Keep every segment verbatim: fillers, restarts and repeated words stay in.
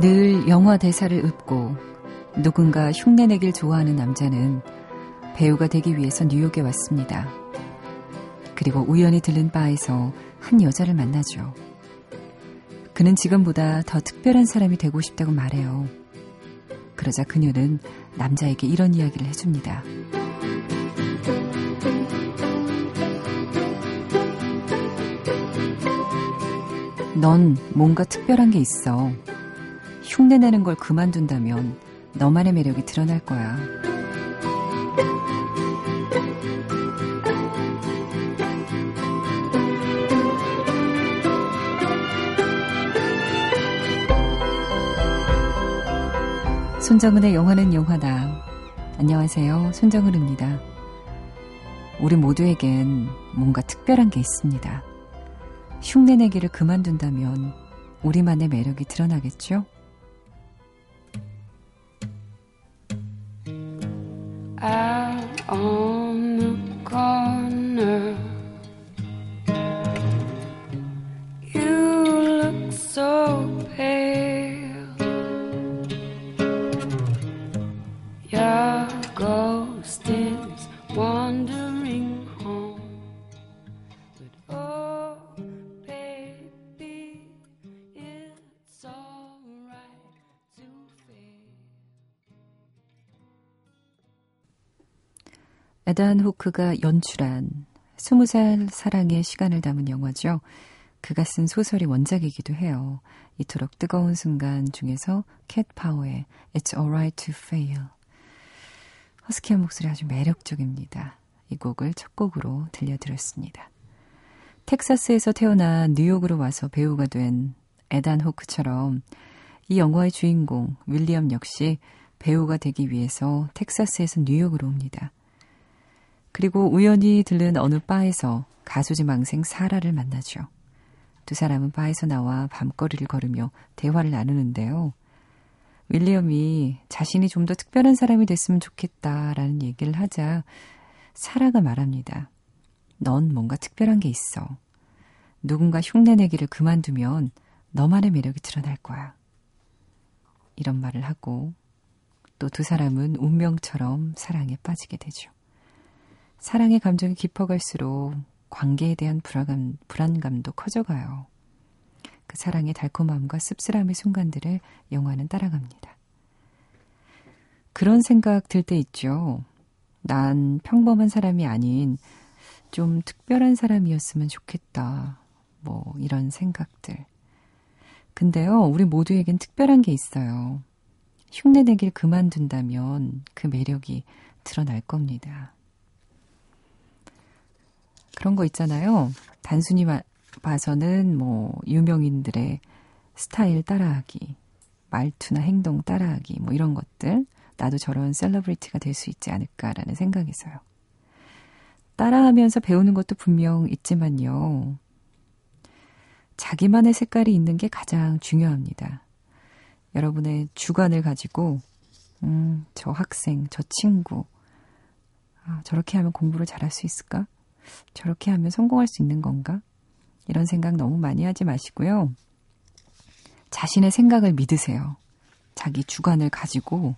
늘 영화 대사를 읊고 누군가 흉내내길 좋아하는 남자는 배우가 되기 위해서 뉴욕에 왔습니다. 그리고 우연히 들른 바에서 한 여자를 만나죠. 그는 지금보다 더 특별한 사람이 되고 싶다고 말해요. 그러자 그녀는 남자에게 이런 이야기를 해줍니다. 넌 뭔가 특별한 게 있어. 흉내내는 걸 그만둔다면 너만의 매력이 드러날 거야. 손정은의 영화는 영화다. 안녕하세요. 손정은입니다. 우리 모두에겐 뭔가 특별한 게 있습니다. 흉내내기를 그만둔다면 우리만의 매력이 드러나겠죠? Out on the corner You look so pale Your ghost is wandering home But oh baby It's alright to fail 에단 호크가 연출한 스무 살 사랑의 시간을 담은 영화죠. 그가 쓴 소설이 원작이기도 해요. 이토록 뜨거운 순간 중에서 캣 파워의 It's Alright to Fail. 허스키한 목소리 아주 매력적입니다. 이 곡을 첫 곡으로 들려드렸습니다. 텍사스에서 태어나 뉴욕으로 와서 배우가 된 에단 호크처럼 이 영화의 주인공 윌리엄 역시 배우가 되기 위해서 텍사스에서 뉴욕으로 옵니다. 그리고 우연히 들른 어느 바에서 가수지망생 사라를 만나죠. 두 사람은 바에서 나와 밤거리를 걸으며 대화를 나누는데요. 윌리엄이 자신이 좀 더 특별한 사람이 됐으면 좋겠다라는 얘기를 하자 사라가 말합니다. 넌 뭔가 특별한 게 있어. 누군가 흉내내기를 그만두면 너만의 매력이 드러날 거야. 이런 말을 하고 또 두 사람은 운명처럼 사랑에 빠지게 되죠. 사랑의 감정이 깊어갈수록 관계에 대한 불안감, 불안감도 커져가요. 그 사랑의 달콤함과 씁쓸함의 순간들을 영화는 따라갑니다. 그런 생각 들 때 있죠. 난 평범한 사람이 아닌 좀 특별한 사람이었으면 좋겠다. 뭐 이런 생각들. 근데요, 우리 모두에겐 특별한 게 있어요. 흉내내길 그만둔다면 그 매력이 드러날 겁니다. 그런 거 있잖아요. 단순히 봐서는 뭐 유명인들의 스타일 따라하기, 말투나 행동 따라하기 뭐 이런 것들. 나도 저런 셀러브리티가 될 수 있지 않을까라는 생각에서요. 따라하면서 배우는 것도 분명 있지만요. 자기만의 색깔이 있는 게 가장 중요합니다. 여러분의 주관을 가지고 음, 저 학생, 저 친구 아, 저렇게 하면 공부를 잘할 수 있을까? 저렇게 하면 성공할 수 있는 건가? 이런 생각 너무 많이 하지 마시고요. 자신의 생각을 믿으세요. 자기 주관을 가지고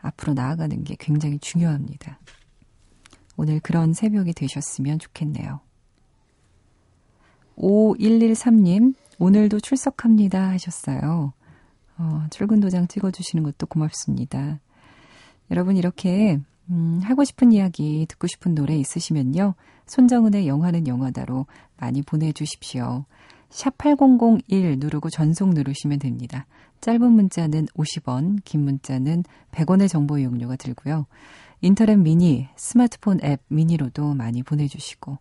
앞으로 나아가는 게 굉장히 중요합니다. 오늘 그런 새벽이 되셨으면 좋겠네요. 오일일삼 님, 오늘도 출석합니다 하셨어요. 어, 출근 도장 찍어주시는 것도 고맙습니다. 여러분 이렇게 음, 하고 싶은 이야기, 듣고 싶은 노래 있으시면요. 손정은의 영화는 영화다로 많이 보내주십시오. 샵 팔공공일 누르고 전송 누르시면 됩니다. 짧은 문자는 오십 원, 긴 문자는 백 원의 정보 이용료가 들고요. 인터넷 미니, 스마트폰 앱 미니로도 많이 보내주시고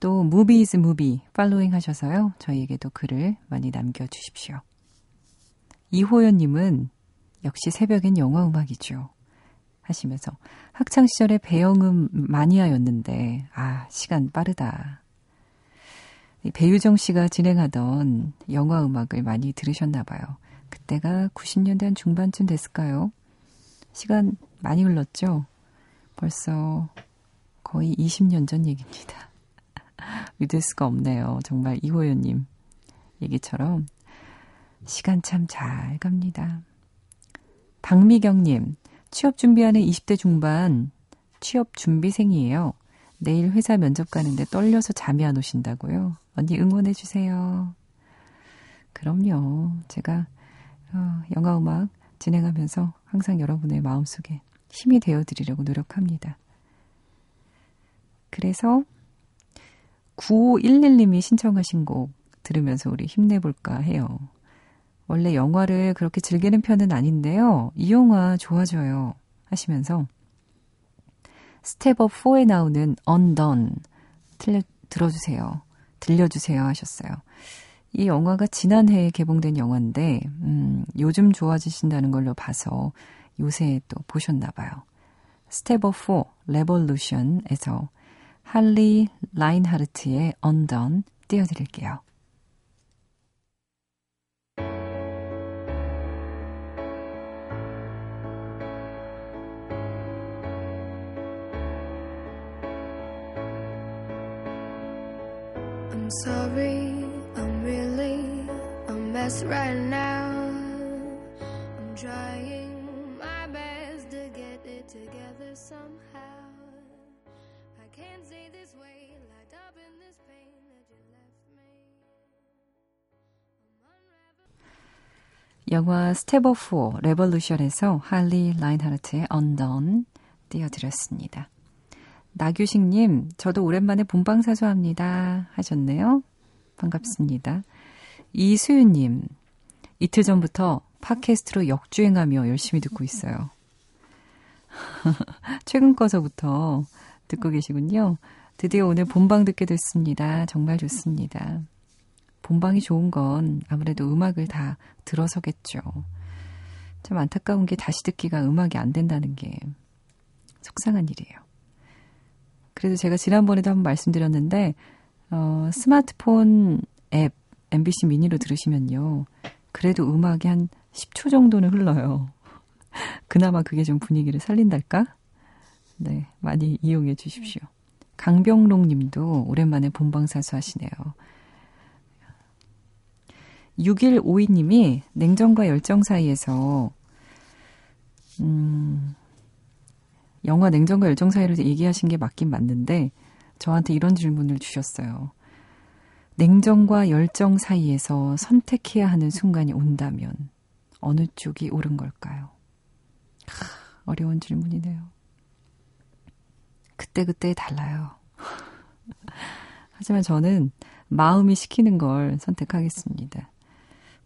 또 무비즈 무비 팔로잉 하셔서요. 저희에게도 글을 많이 남겨주십시오. 이호연님은 역시 새벽엔 영화음악이죠. 하시면서 학창시절에 배영음 마니아였는데 아 시간 빠르다. 배유정 씨가 진행하던 영화음악을 많이 들으셨나 봐요. 그때가 구십 년대 한 중반쯤 됐을까요? 시간 많이 흘렀죠? 벌써 거의 이십 년 전 얘기입니다. 믿을 수가 없네요. 정말 이호연님 얘기처럼 시간 참 잘 갑니다. 박미경님, 취업 준비하는 이십 대 중반 취업 준비생이에요. 내일 회사 면접 가는데 떨려서 잠이 안 오신다고요. 언니 응원해 주세요. 그럼요. 제가 어, 영화음악 진행하면서 항상 여러분의 마음속에 힘이 되어드리려고 노력합니다. 그래서 구오일일님이 신청하신 곡 들으면서 우리 힘내볼까 해요. 원래 영화를 그렇게 즐기는 편은 아닌데요. 이 영화 좋아져요 하시면서 스텝업 사에 나오는 Undone 틀려, 들어주세요. 들려주세요 하셨어요. 이 영화가 지난해에 개봉된 영화인데 음, 요즘 좋아지신다는 걸로 봐서 요새 또 보셨나 봐요. 스텝업 사 레볼루션에서 할리 라인하르트의 Undone 띄워드릴게요. I'm sorry, I'm really a mess right now. I'm trying my best to get it together somehow. I can't say this way, light up in this pain that you left me. 영화 스텝업 사 레볼루션에서 할리 라인하르트의 Undone 띄워드렸습니다. 나규식님, 저도 오랜만에 본방사수합니다 하셨네요. 반갑습니다. 이수윤님, 이틀 전부터 팟캐스트로 역주행하며 열심히 듣고 있어요. 최근 거서부터 듣고 계시군요. 드디어 오늘 본방 듣게 됐습니다. 정말 좋습니다. 본방이 좋은 건 아무래도 음악을 다 들어서겠죠. 참 안타까운 게 다시 듣기가 음악이 안 된다는 게 속상한 일이에요. 그래도 제가 지난번에도 한번 말씀드렸는데 어, 스마트폰 앱 엠비씨 미니로 들으시면요. 그래도 음악이 한 십 초 정도는 흘러요. 그나마 그게 좀 분위기를 살린달까? 네, 많이 이용해 주십시오. 강병록 님도 오랜만에 본방사수 하시네요. 육일오이님이 냉정과 열정 사이에서 음... 영화 냉정과 열정 사이로 얘기하신 게 맞긴 맞는데 저한테 이런 질문을 주셨어요. 냉정과 열정 사이에서 선택해야 하는 순간이 온다면 어느 쪽이 옳은 걸까요? 하, 어려운 질문이네요. 그때그때 달라요. 하지만 저는 마음이 시키는 걸 선택하겠습니다.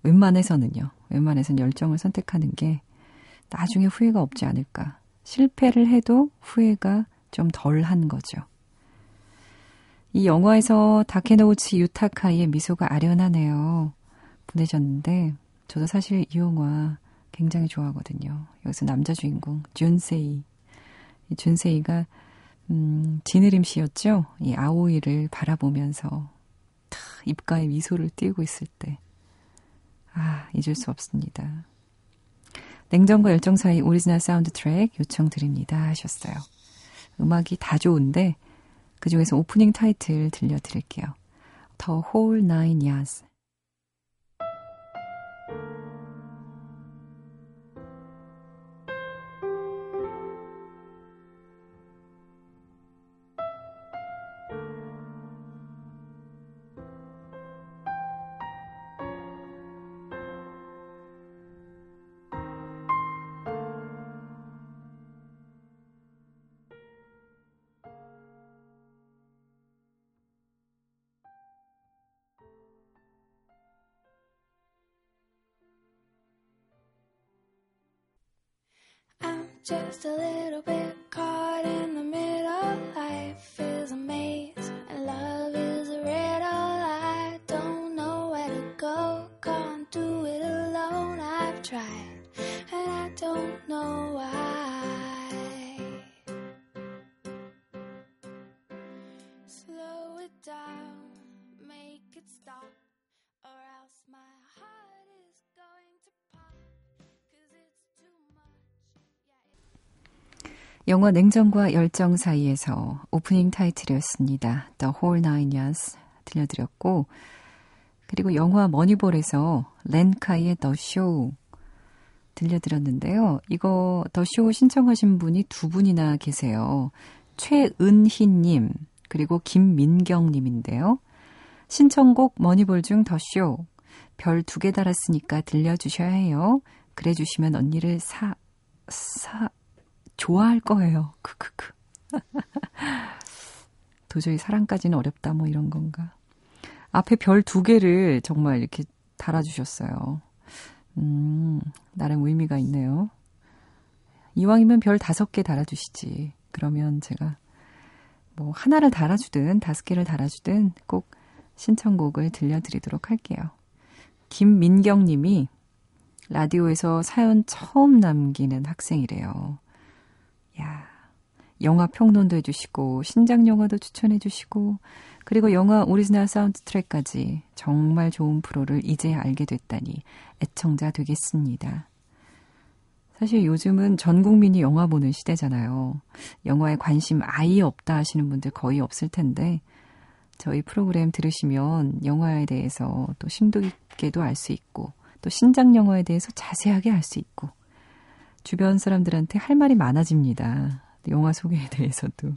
웬만해서는요. 웬만해서는 열정을 선택하는 게 나중에 후회가 없지 않을까. 실패를 해도 후회가 좀 덜한 거죠. 이 영화에서 다케노우치 유타카의 미소가 아련하네요 보내셨는데 저도 사실 이 영화 굉장히 좋아하거든요. 여기서 남자 주인공 준세이. 이 준세이가 음, 지느림 씨였죠. 이 아오이를 바라보면서 다 입가에 미소를 띄우고 있을 때 아, 잊을 수 없습니다. 냉정과 열정 사이 오리지널 사운드 트랙 요청드립니다 하셨어요. 음악이 다 좋은데 그중에서 오프닝 타이틀 들려드릴게요. The Whole Nine Yards. Just a little bit caught in the middle. Life is a maze and love is a riddle. I don't know where to go. Can't do it alone. I've tried and I don't know why. Slow it down, make it stop, or else my heart is going to pop. 영화 냉정과 열정 사이에서 오프닝 타이틀이었습니다. The Whole Nine Yards 들려드렸고, 그리고 영화 머니볼에서 렌카이의 The Show 들려드렸는데요. 이거 The Show 신청하신 분이 두 분이나 계세요. 최은희님 그리고 김민경님인데요. 신청곡 머니볼 중 The Show 별 두 개 달았으니까 들려주셔야 해요. 그래주시면 언니를 사, 사, 좋아할 거예요. 크크크. 도저히 사랑까지는 어렵다, 뭐 이런 건가. 앞에 별 두 개를 정말 이렇게 달아주셨어요. 음, 나름 의미가 있네요. 이왕이면 별 다섯 개 달아주시지. 그러면 제가 뭐 하나를 달아주든 다섯 개를 달아주든 꼭 신청곡을 들려드리도록 할게요. 김민경 님이 라디오에서 사연 처음 남기는 학생이래요. 야, 영화 평론도 해주시고 신작 영화도 추천해주시고 그리고 영화 오리지널 사운드 트랙까지 정말 좋은 프로를 이제 알게 됐다니 애청자 되겠습니다. 사실 요즘은 전 국민이 영화 보는 시대잖아요. 영화에 관심 아예 없다 하시는 분들 거의 없을 텐데 저희 프로그램 들으시면 영화에 대해서 또 심도 있게도 알 수 있고 또 신작 영화에 대해서 자세하게 알 수 있고 주변 사람들한테 할 말이 많아집니다. 영화 소개에 대해서도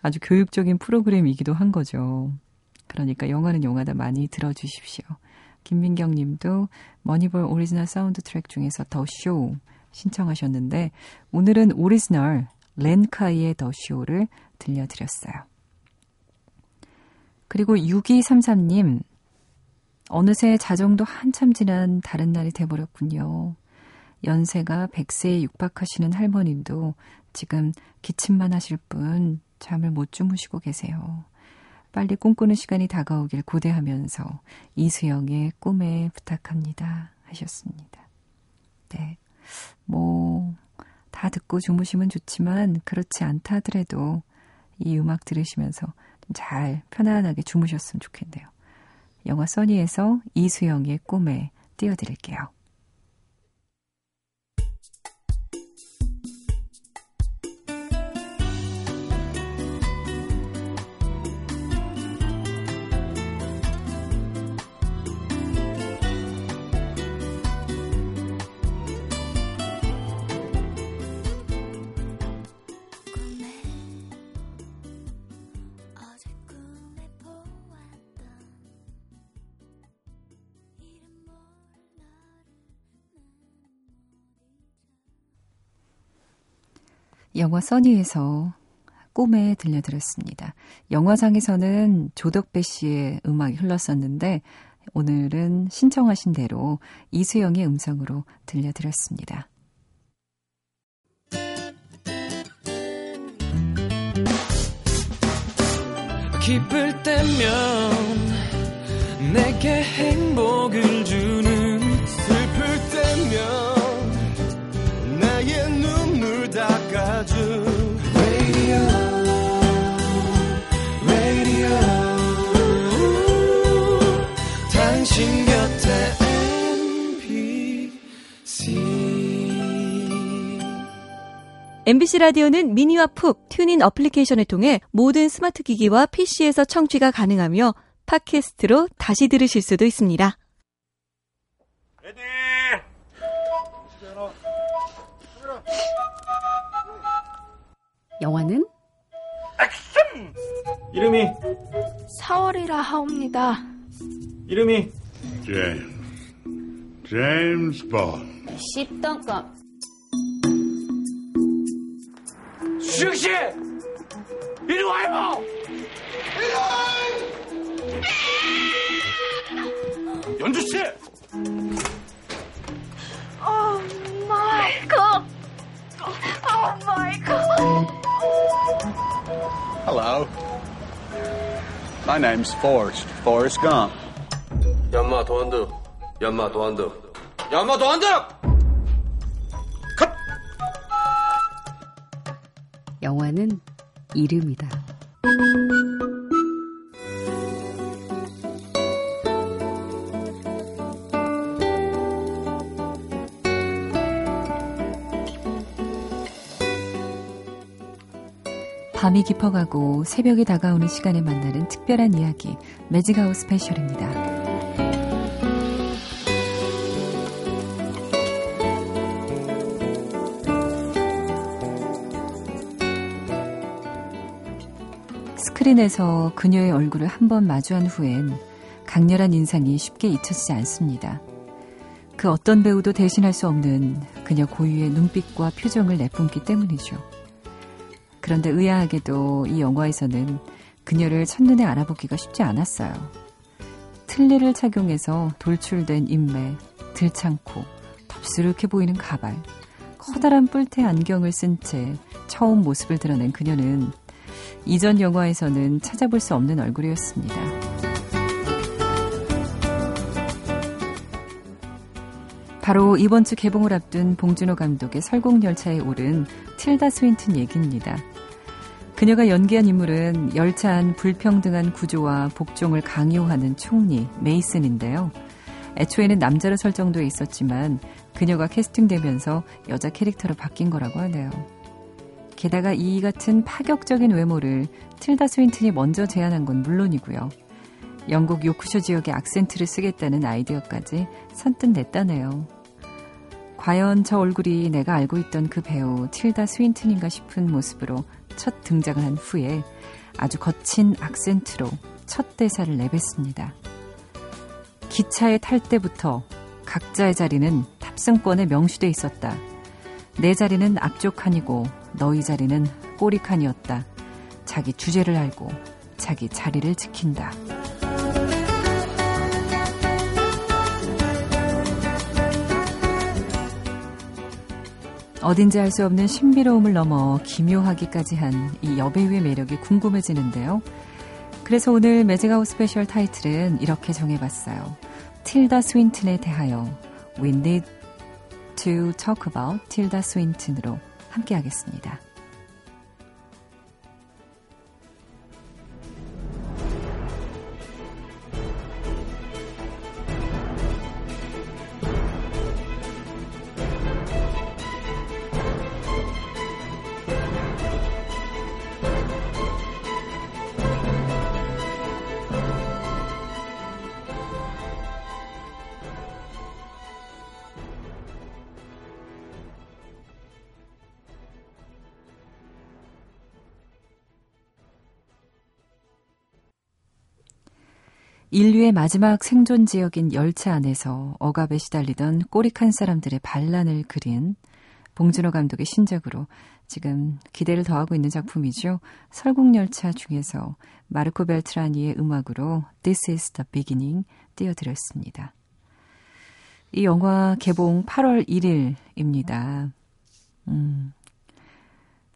아주 교육적인 프로그램이기도 한 거죠. 그러니까 영화는 영화다 많이 들어주십시오. 김민경 님도 머니볼 오리지널 사운드 트랙 중에서 더 쇼 신청하셨는데 오늘은 오리지널 렌카이의 더 쇼를 들려드렸어요. 그리고 육이삼삼 님 어느새 자정도 한참 지난 다른 날이 돼버렸군요. 연세가 백 세에 육박하시는 할머님도 지금 기침만 하실 뿐 잠을 못 주무시고 계세요. 빨리 꿈꾸는 시간이 다가오길 고대하면서 이수영의 꿈에 부탁합니다 하셨습니다. 네, 뭐 다 듣고 주무시면 좋지만 그렇지 않다 하더라도 이 음악 들으시면서 좀 잘 편안하게 주무셨으면 좋겠네요. 영화 써니에서 이수영의 꿈에 띄워드릴게요. 영화 써니에서 꿈에 들려드렸습니다. 영화상에서는 조덕배 씨의 음악이 흘렀었는데 오늘은 신청하신 대로 이수영의 음성으로 들려드렸습니다. 기쁠 때면 내게 행복을 주는 슬플 때면 엠비씨 라디오는 미니와 푹 튜닝 어플리케이션을 통해 모든 스마트 기기와 피씨에서 청취가 가능하며 팟캐스트로 다시 들으실 수도 있습니다. 레디! 영화는 액션! 이름이? 사월이라 하옵니다. 이름이? 제임스. 제임스 본. 십덩검. 수영씨! 이리 와요! 이리 와! 연주씨! 오 마이 갓! 오 마이 갓! Hello. My name's Forrest. Forrest Gump. 연마 도안득. 연마 도안득. 연마 도안득! 영화는 이름이다. 밤이 깊어가고 새벽이 다가오는 시간에 만나는 특별한 이야기, 매직아웃 스페셜입니다. 스크린에서 그녀의 얼굴을 한 번 마주한 후엔 강렬한 인상이 쉽게 잊혀지지 않습니다. 그 어떤 배우도 대신할 수 없는 그녀 고유의 눈빛과 표정을 내뿜기 때문이죠. 그런데 의아하게도 이 영화에서는 그녀를 첫눈에 알아보기가 쉽지 않았어요. 틀니를 착용해서 돌출된 인매, 들창코, 덥수룩해 보이는 가발, 커다란 뿔테 안경을 쓴 채 처음 모습을 드러낸 그녀는 이전 영화에서는 찾아볼 수 없는 얼굴이었습니다. 바로 이번 주 개봉을 앞둔 봉준호 감독의 설국열차에 오른 틸다 스윈튼 얘기입니다. 그녀가 연기한 인물은 열차 안 불평등한 구조와 복종을 강요하는 총리 메이슨인데요. 애초에는 남자로 설정돼 있었지만 그녀가 캐스팅되면서 여자 캐릭터로 바뀐 거라고 하네요. 게다가 이 같은 파격적인 외모를 틸다 스윈튼이 먼저 제안한 건 물론이고요. 영국 요크셔 지역의 악센트를 쓰겠다는 아이디어까지 선뜻 냈다네요. 과연 저 얼굴이 내가 알고 있던 그 배우 틸다 스윈튼인가 싶은 모습으로 첫 등장을 한 후에 아주 거친 악센트로 첫 대사를 내뱉습니다. 기차에 탈 때부터 각자의 자리는 탑승권에 명시돼 있었다. 내 자리는 앞쪽 칸이고 너희 자리는 꼬리 칸이었다. 자기 주제를 알고 자기 자리를 지킨다. 어딘지 알 수 없는 신비로움을 넘어 기묘하기까지 한 이 여배우의 매력이 궁금해지는데요. 그래서 오늘 매직아웃 스페셜 타이틀은 이렇게 정해봤어요. 틸다 스윈튼에 대하여 We need to talk about 틸다 스윈튼으로 함께하겠습니다. 인류의 마지막 생존 지역인 열차 안에서 억압에 시달리던 꼬리칸 사람들의 반란을 그린 봉준호 감독의 신작으로 지금 기대를 더하고 있는 작품이죠. 설국열차 중에서 마르코 벨트라니의 음악으로 This is the beginning 띄워드렸습니다. 이 영화 개봉 팔월 일일입니다. 음,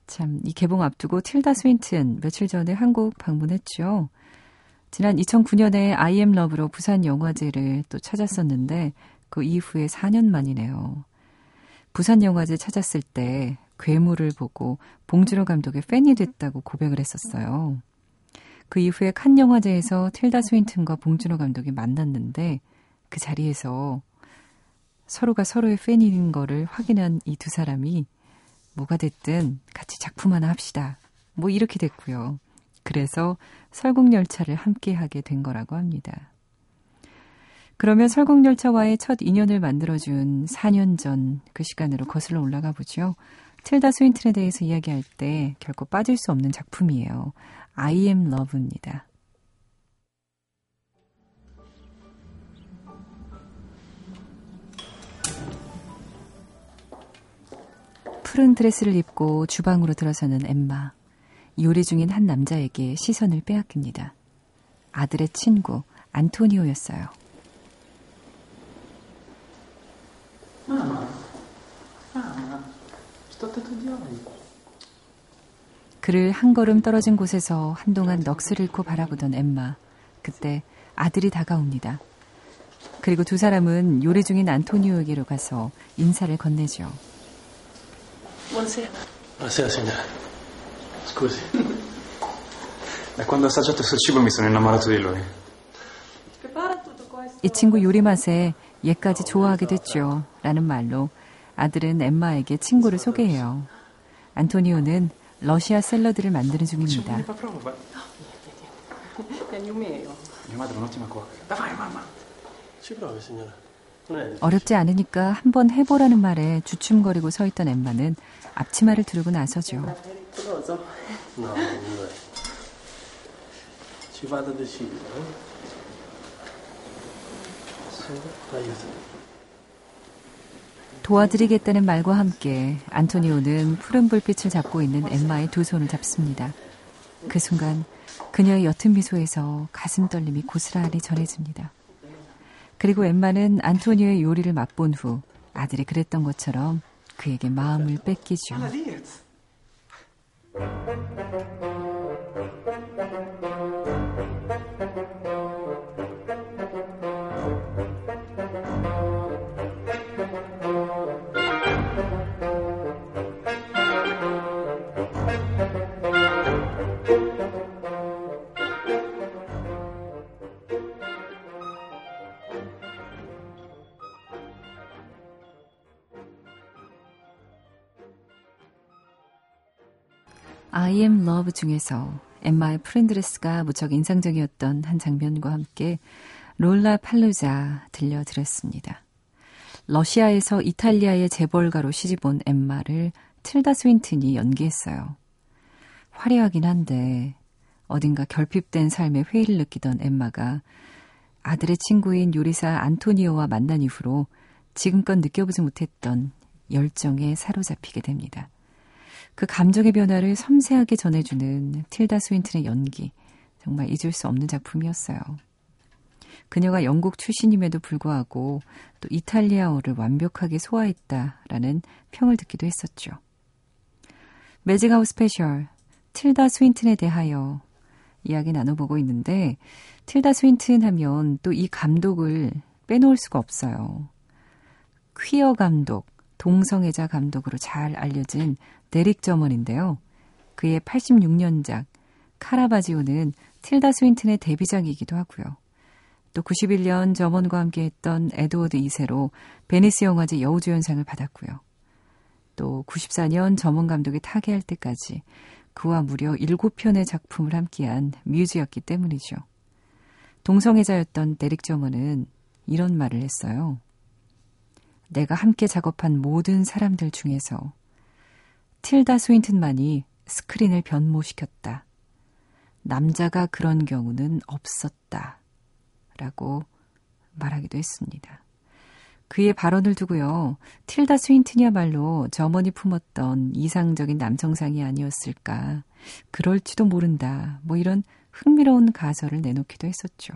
참, 이 개봉 앞두고 틸다 스윈튼 며칠 전에 한국 방문했죠. 지난 이천구년에 I am Love로 부산 영화제를 또 찾았었는데 그 이후에 사년 만이네요. 부산 영화제 찾았을 때 괴물을 보고 봉준호 감독의 팬이 됐다고 고백을 했었어요. 그 이후에 칸 영화제에서 틸다 스윈튼과 봉준호 감독이 만났는데 그 자리에서 서로가 서로의 팬인 거를 확인한 이 두 사람이 뭐가 됐든 같이 작품 하나 합시다. 뭐 이렇게 됐고요. 그래서 설국열차를 함께하게 된 거라고 합니다. 그러면 설국열차와의 첫 인연을 만들어준 사년 전 그 시간으로 거슬러 올라가 보죠. 틸다 스윈튼에 대해서 이야기할 때 결코 빠질 수 없는 작품이에요. I am Love입니다. 푸른 드레스를 입고 주방으로 들어서는 엠마. 요리 중인 한 남자에게 시선을 빼앗깁니다. 아들의 친구 안토니오였어요. 그를 한 걸음 떨어진 곳에서 한동안 넋을 잃고 바라보던 엠마. 그때 아들이 다가옵니다. 그리고 두 사람은 요리 중인 안토니오에게로 가서 인사를 건네죠. 안녕하세요. 안녕하세요. Scusi, da quando ho assaggiato il suo cibo mi sono innamorato di lui. 이 친구 요리 맛에 얘까지 좋아하게 됐죠. 라는 말로 아들은 엠마에게 친구를 소개해요. 안토니오는 러시아 샐러드를 만드는 중입니다. 어렵지 않으니까 한번 해보라는 말에 주춤거리고 서있던 엠마는 앞치마를 두르고 나서죠. 도와드리겠다는 말과 함께 안토니오는 푸른 불빛을 잡고 있는 엠마의 두 손을 잡습니다. 그 순간 그녀의 옅은 미소에서 가슴 떨림이 고스란히 전해집니다. 그리고 엠마는 안토니오의 요리를 맛본 후 아들이 그랬던 것처럼 그에게 마음을 뺏기죠. I am love 중에서 엠마의 프린드레스가 무척 인상적이었던 한 장면과 함께 롤라 팔루자 들려드렸습니다. 러시아에서 이탈리아의 재벌가로 시집온 엠마를 틸다 스윈튼이 연기했어요. 화려하긴 한데 어딘가 결핍된 삶의 회의를 느끼던 엠마가 아들의 친구인 요리사 안토니오와 만난 이후로 지금껏 느껴보지 못했던 열정에 사로잡히게 됩니다. 그 감정의 변화를 섬세하게 전해주는 틸다 스윈튼의 연기, 정말 잊을 수 없는 작품이었어요. 그녀가 영국 출신임에도 불구하고 또 이탈리아어를 완벽하게 소화했다라는 평을 듣기도 했었죠. 매직아웃 스페셜, 틸다 스윈튼에 대하여 이야기 나눠보고 있는데 틸다 스윈튼 하면 또 이 감독을 빼놓을 수가 없어요. 퀴어 감독, 동성애자 감독으로 잘 알려진 데릭 저먼인데요. 그의 팔십육 년작 카라바지오는 틸다 스윈튼의 데뷔작이기도 하고요. 또 구십일 년 저먼과 함께했던 에드워드 이 세로 베니스 영화제 여우조연상을 받았고요. 또 구십사 년 저먼 감독이 타계할 때까지 그와 무려 일곱 편의 작품을 함께한 뮤즈였기 때문이죠. 동성애자였던 데릭 저먼은 이런 말을 했어요. 내가 함께 작업한 모든 사람들 중에서 틸다 스윈튼만이 스크린을 변모시켰다. 남자가 그런 경우는 없었다. 라고 말하기도 했습니다. 그의 발언을 두고요. 틸다 스윈튼이야말로 저먼이 품었던 이상적인 남성상이 아니었을까. 그럴지도 모른다. 뭐 이런 흥미로운 가설을 내놓기도 했었죠.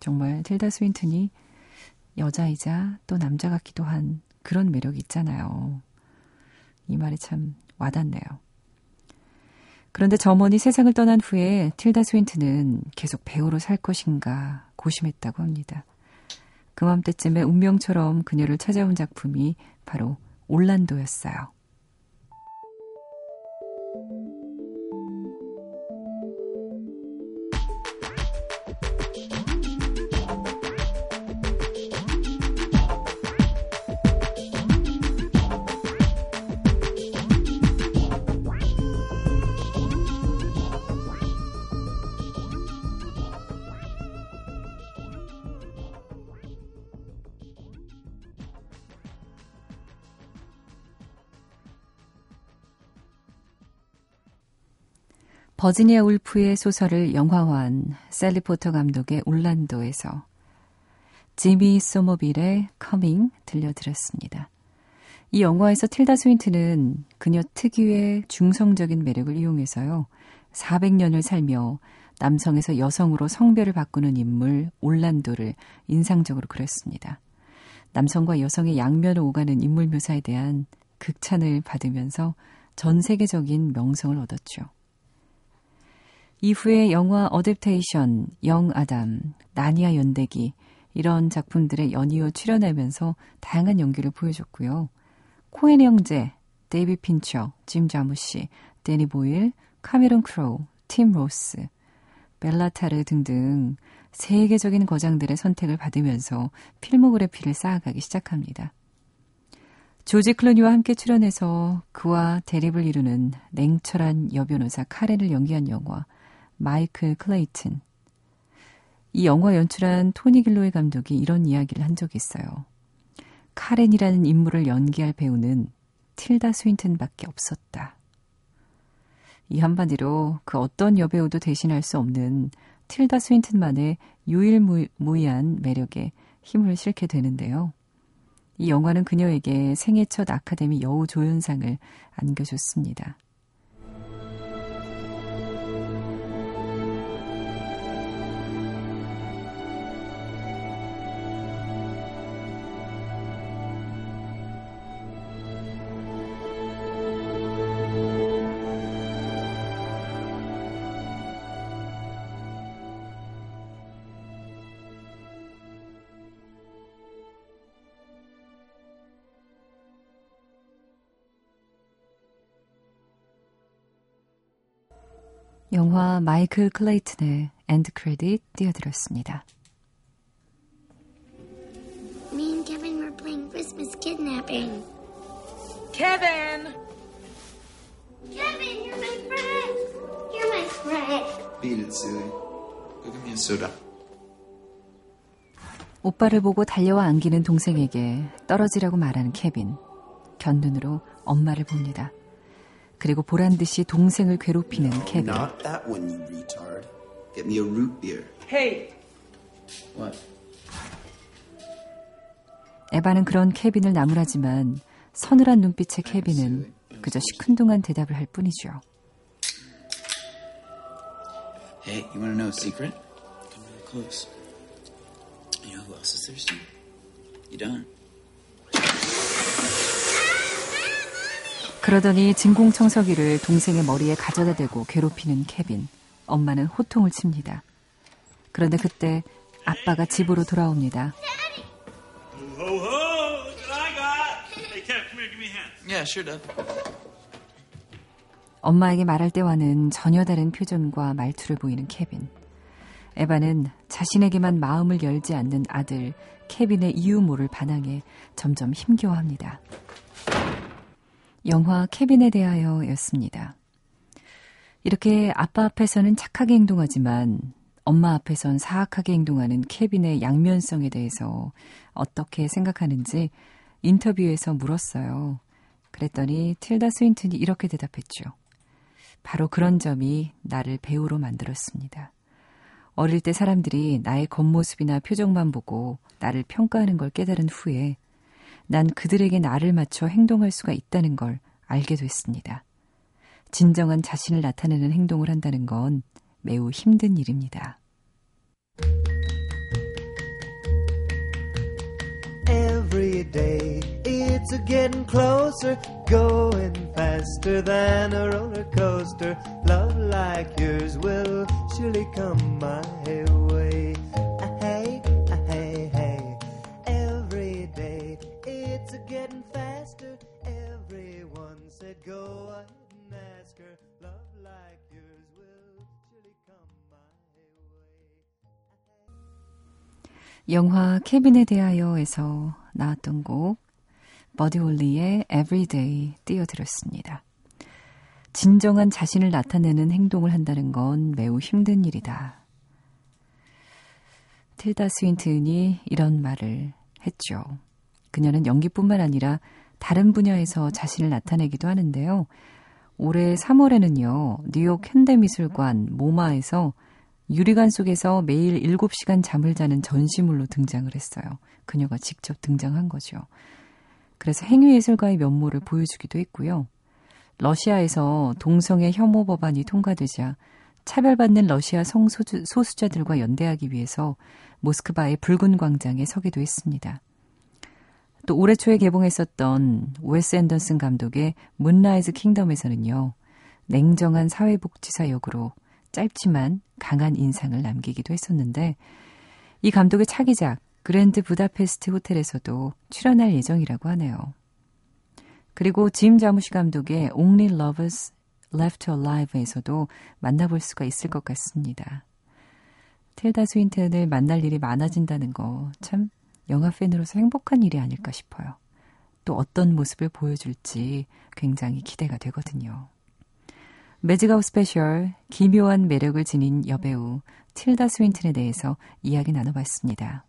정말 틸다 스윈튼이 여자이자 또 남자 같기도 한 그런 매력이 있잖아요. 이 말이 참 와닿네요. 그런데 저먼이 세상을 떠난 후에 틸다 스윈튼은 계속 배우로 살 것인가 고심했다고 합니다. 그맘때쯤에 운명처럼 그녀를 찾아온 작품이 바로 올란도였어요. 버지니아 울프의 소설을 영화화한 셀리 포터 감독의 올란도에서 지미 소모빌의 커밍 들려드렸습니다. 이 영화에서 틸다 스윈튼은 그녀 특유의 중성적인 매력을 이용해서요. 사백 년을 살며 남성에서 여성으로 성별을 바꾸는 인물 올란도를 인상적으로 그렸습니다. 남성과 여성의 양면을 오가는 인물 묘사에 대한 극찬을 받으면서 전 세계적인 명성을 얻었죠. 이후에 영화 어댑테이션, 영아담, 나니아 연대기 이런 작품들에 연이어 출연하면서 다양한 연기를 보여줬고요. 코엔 형제, 데이비 핀처, 짐 자무시, 데니 보일, 카메론 크로우, 팀 로스, 벨라타르 등등 세계적인 거장들의 선택을 받으면서 필모그래피를 쌓아가기 시작합니다. 조지 클루니와 함께 출연해서 그와 대립을 이루는 냉철한 여변호사 카렌을 연기한 영화 마이클 클레이튼. 이 영화 연출한 토니 길로이 감독이 이런 이야기를 한 적이 있어요. 카렌이라는 인물을 연기할 배우는 틸다 스윈튼밖에 없었다. 이 한마디로 그 어떤 여배우도 대신할 수 없는 틸다 스윈튼만의 유일무이한 매력에 힘을 실게 되는데요. 이 영화는 그녀에게 생애 첫 아카데미 여우 조연상을 안겨줬습니다. 영화 마이클 클레이튼의 엔드 크레딧 띄워드렸습니다. Me and Kevin were playing Christmas kidnapping. Kevin! Kevin, you're my friend! You're my friend! Beat it, silly. Go get me a soda. 오빠를 보고 달려와 안기는 동생에게 떨어지라고 말하는 케빈. 견눈으로 엄마를 봅니다. 그리고 보란 듯이 동생을 괴롭히는 케빈. Not that one, you retard. Get me a root beer. Hey. What? 에바는 그런 케빈을 나무라지만 서늘한 눈빛의 케빈은 그저 시큰둥한 대답을 할 뿐이죠. Hey, you want to know a secret? Come really close. You know who else is thirsty? You don't. 그러더니 진공청소기를 동생의 머리에 가져다 대고 괴롭히는 케빈. 엄마는 호통을 칩니다. 그런데 그때 아빠가 집으로 돌아옵니다. 엄마에게 말할 때와는 전혀 다른 표정과 말투를 보이는 케빈. 에바는 자신에게만 마음을 열지 않는 아들 케빈의 이유모를 반항해 점점 힘겨워합니다. 영화 케빈에 대하여였습니다. 이렇게 아빠 앞에서는 착하게 행동하지만 엄마 앞에선 사악하게 행동하는 케빈의 양면성에 대해서 어떻게 생각하는지 인터뷰에서 물었어요. 그랬더니 틸다 스윈튼이 이렇게 대답했죠. 바로 그런 점이 나를 배우로 만들었습니다. 어릴 때 사람들이 나의 겉모습이나 표정만 보고 나를 평가하는 걸 깨달은 후에 난 그들에게 나를 맞춰 행동할 수가 있다는 걸 알게 됐습니다. 진정한 자신을 나타내는 행동을 한다는 건 매우 힘든 일입니다. Every day it's getting closer going faster than a roller coaster love like yours will surely come my way. 영화 케빈에 대하여에서 나왔던 곡 버디 올리의 Everyday 띄워드렸습니다. 진정한 자신을 나타내는 행동을 한다는 건 매우 힘든 일이다. 틸다 스윈튼이 이런 말을 했죠. 그녀는 연기뿐만 아니라 다른 분야에서 자신을 나타내기도 하는데요. 올해 삼월에는요. 뉴욕 현대미술관 모마에서 유리관 속에서 매일 일곱 시간 잠을 자는 전시물로 등장을 했어요. 그녀가 직접 등장한 거죠. 그래서 행위예술가의 면모를 보여주기도 했고요. 러시아에서 동성애 혐오 법안이 통과되자 차별받는 러시아 성소수자들과 연대하기 위해서 모스크바의 붉은 광장에 서기도 했습니다. 또 올해 초에 개봉했었던 웨스 앤더슨 감독의 문라이즈 킹덤에서는요. 냉정한 사회복지사 역으로 짧지만 강한 인상을 남기기도 했었는데 이 감독의 차기작 그랜드 부다페스트 호텔에서도 출연할 예정이라고 하네요. 그리고 짐 자무시 감독의 Only Lovers Left Alive에서도 만나볼 수가 있을 것 같습니다. 틸다 스윈튼을 만날 일이 많아진다는 거 참 영화 팬으로서 행복한 일이 아닐까 싶어요. 또 어떤 모습을 보여줄지 굉장히 기대가 되거든요. 매직아웃 스페셜, 기묘한 매력을 지닌 여배우 틸다 스윈튼에 대해서 이야기 나눠봤습니다.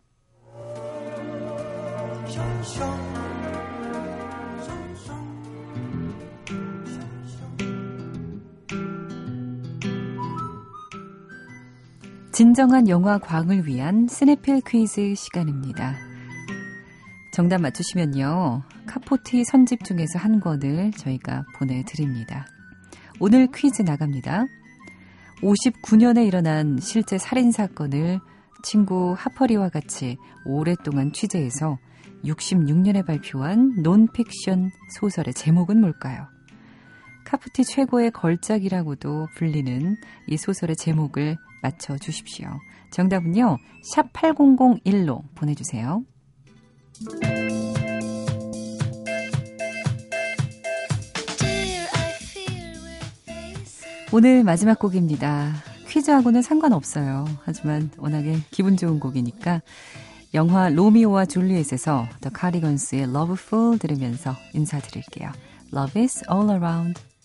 진정한 영화광을 위한 시네필 퀴즈 시간입니다. 정답 맞추시면요, 카포티 선집 중에서 한 권을 저희가 보내드립니다. 오늘 퀴즈 나갑니다. 오십구 년에 일어난 실제 살인사건을 친구 하퍼리와 같이 오랫동안 취재해서 육십육 년에 발표한 논픽션 소설의 제목은 뭘까요? 카프티 최고의 걸작이라고도 불리는 이 소설의 제목을 맞춰주십시오. 정답은요, 샵 팔공공일로 보내주세요. 오늘 마지막 곡입니다. 퀴즈하고는 상관없어요. 하지만 워낙에 기분 좋은 곡이니까 영화 로미오와 줄리엣에서 더 카디건스의 러브풀 들으면서 인사드릴게요. Love is all around.